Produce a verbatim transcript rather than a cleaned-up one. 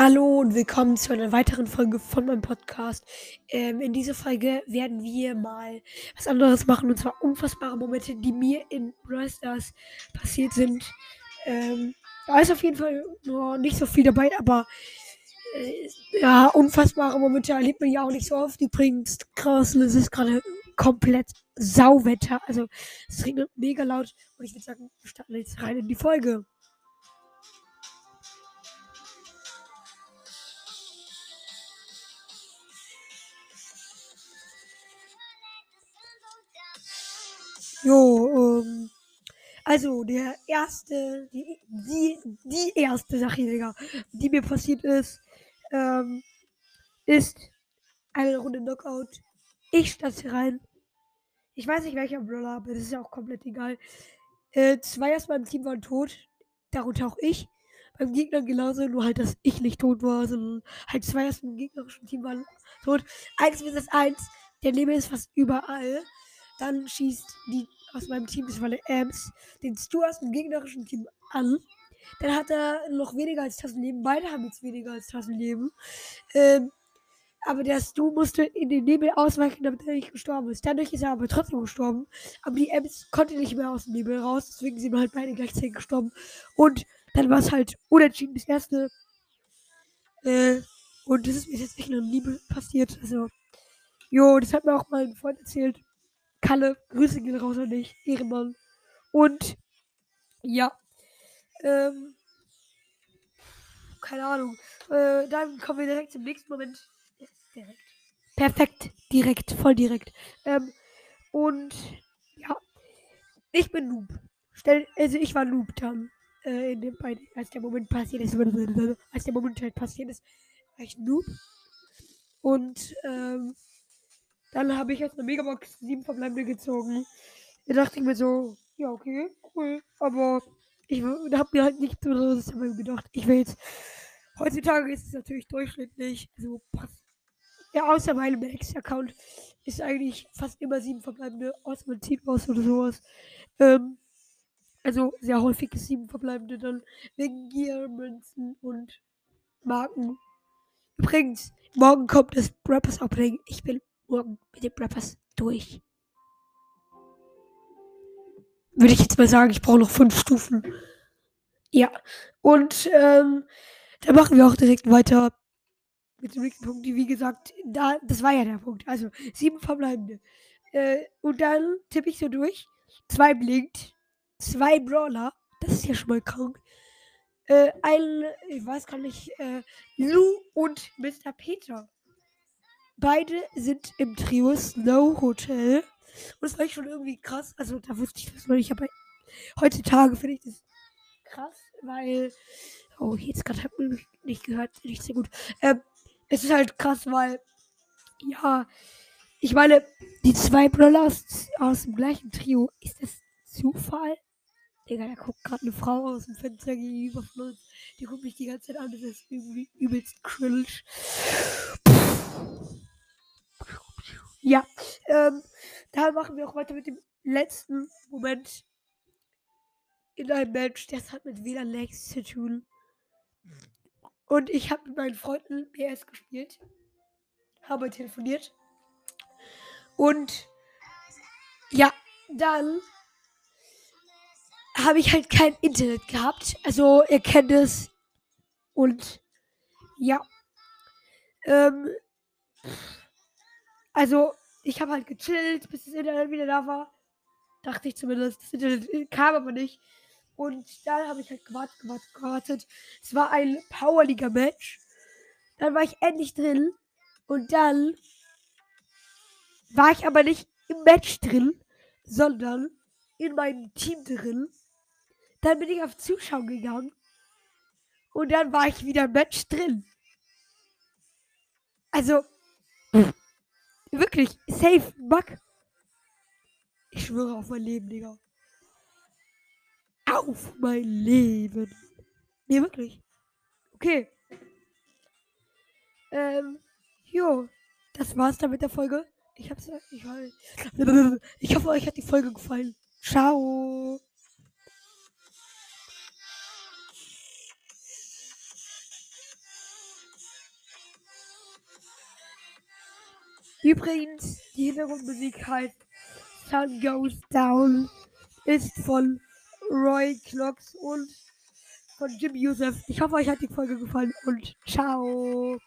Hallo und willkommen zu einer weiteren Folge von meinem Podcast. Ähm, in dieser Folge werden wir mal was anderes machen, und zwar unfassbare Momente, die mir in Brawl Stars passiert sind. Ähm, da ist auf jeden Fall oh, nicht so viel dabei, aber äh, ja, unfassbare Momente erlebt man ja auch nicht so oft. Übrigens, draußen ist es gerade komplett Sauwetter, also es regnet mega laut und ich würde sagen, wir starten jetzt rein in die Folge. Jo, ähm, also der erste, die, die, die erste Sache, Digga, die mir passiert ist, ähm, ist eine Runde Knockout. Ich starte rein. Ich weiß nicht, welcher Brawler, aber das ist ja auch komplett egal. Äh, zwei aus meinem Team waren tot, darunter auch ich. Beim Gegner genauso, nur halt, dass ich nicht tot war, sondern halt zwei aus dem gegnerischen Team waren tot. Eins bis das eins, der Nebel ist fast überall. Dann schießt die aus meinem Team, das war der Amps, den Stu aus dem gegnerischen Team an. Dann hat er noch weniger als tausend Leben. Beide haben jetzt weniger als tausend Leben. Ähm, aber der Stu musste in den Nebel ausweichen, damit er nicht gestorben ist. Dadurch ist er aber trotzdem gestorben. Aber die Amps konnte nicht mehr aus dem Nebel raus. Deswegen sind halt beide gleichzeitig gestorben. Und dann war es halt unentschieden das erste. Äh, und das ist mir jetzt nicht nur im Nebel passiert. Also, jo, das hat mir auch mein Freund erzählt. Kalle, Grüße gehen raus an dich, Ehrenmann. Und, ja, ähm, keine Ahnung. Äh, dann kommen wir direkt zum nächsten Moment. Direkt. Perfekt, direkt, voll direkt. Ähm, und, ja, ich bin Noob. Stell, also, ich war Noob dann, äh, in dem, bei, als der Moment passiert ist, als der Moment halt passiert ist, war ich Noob. Und, ähm, dann habe ich aus einer Megabox sieben Verbleibende gezogen. Da dachte ich mir so, ja okay, cool. Aber ich habe mir halt nichts anderes dabei gedacht. Ich will jetzt, heutzutage ist es natürlich durchschnittlich. Also ja, außer meinem Ex-Account ist eigentlich fast immer sieben Verbleibende, außer man zieht was oder sowas. Ähm, also sehr häufig ist sieben Verbleibende dann wegen Gear, Münzen und Marken. Übrigens, morgen kommt das Rappers Opening. Ich bin morgen mit den Rappers durch. Würde ich jetzt mal sagen, ich brauche noch fünf Stufen. Ja, und ähm, da machen wir auch direkt weiter mit dem nächsten Punkt, die wie gesagt, da, das war ja der Punkt. Also sieben Verbleibende. Äh, und dann tippe ich so durch. Zwei blinkt. Zwei Brawler. Das ist ja schon mal krank. Äh, ein, ich weiß gar nicht, äh, Lou und Mister Peter. Beide sind im Trio Snow Hotel. Und das war ich schon irgendwie krass. Also, da wusste ich das noch nicht. Aber heutzutage finde ich das krass, weil. Oh, jetzt gerade hat man mich nicht gehört. Nicht sehr gut. Ähm, es ist halt krass, weil. Ja. Ich meine, die zwei Brüller aus, aus dem gleichen Trio. Ist das Zufall? Digga, da guckt gerade eine Frau aus dem Fenster gegenüber von uns. Die guckt mich die ganze Zeit an. Das ist irgendwie übelst cringe. Ja, ähm, da machen wir auch weiter mit dem letzten Moment in einem Match. Das hat mit W LAN-Lags zu tun. Und ich habe mit meinen Freunden P S gespielt, habe telefoniert. Und ja, dann habe ich halt kein Internet gehabt. Also, ihr kennt es. Und ja, ähm, also, ich habe halt gechillt, bis das Internet wieder da war. Dachte ich zumindest. Das Internet kam aber nicht. Und dann habe ich halt gewartet, gewartet, gewartet. Es war ein Power League Match. Dann war ich endlich drin. Und dann war ich aber nicht im Match drin, sondern in meinem Team drin. Dann bin ich auf Zuschauen gegangen. Und dann war ich wieder im Match drin. Also, wirklich, safe, Bug. Ich schwöre auf mein Leben, Digga. Auf mein Leben. Nee, wirklich. Okay. Ähm, jo. Das war's dann mit der Folge. Ich hab's, ich, ich hoffe, euch hat die Folge gefallen. Ciao. Übrigens, die Hintergrundmusik heißt Sun Goes Down, ist von Roy Knox und von Jim Youssef. Ich hoffe, euch hat die Folge gefallen und ciao.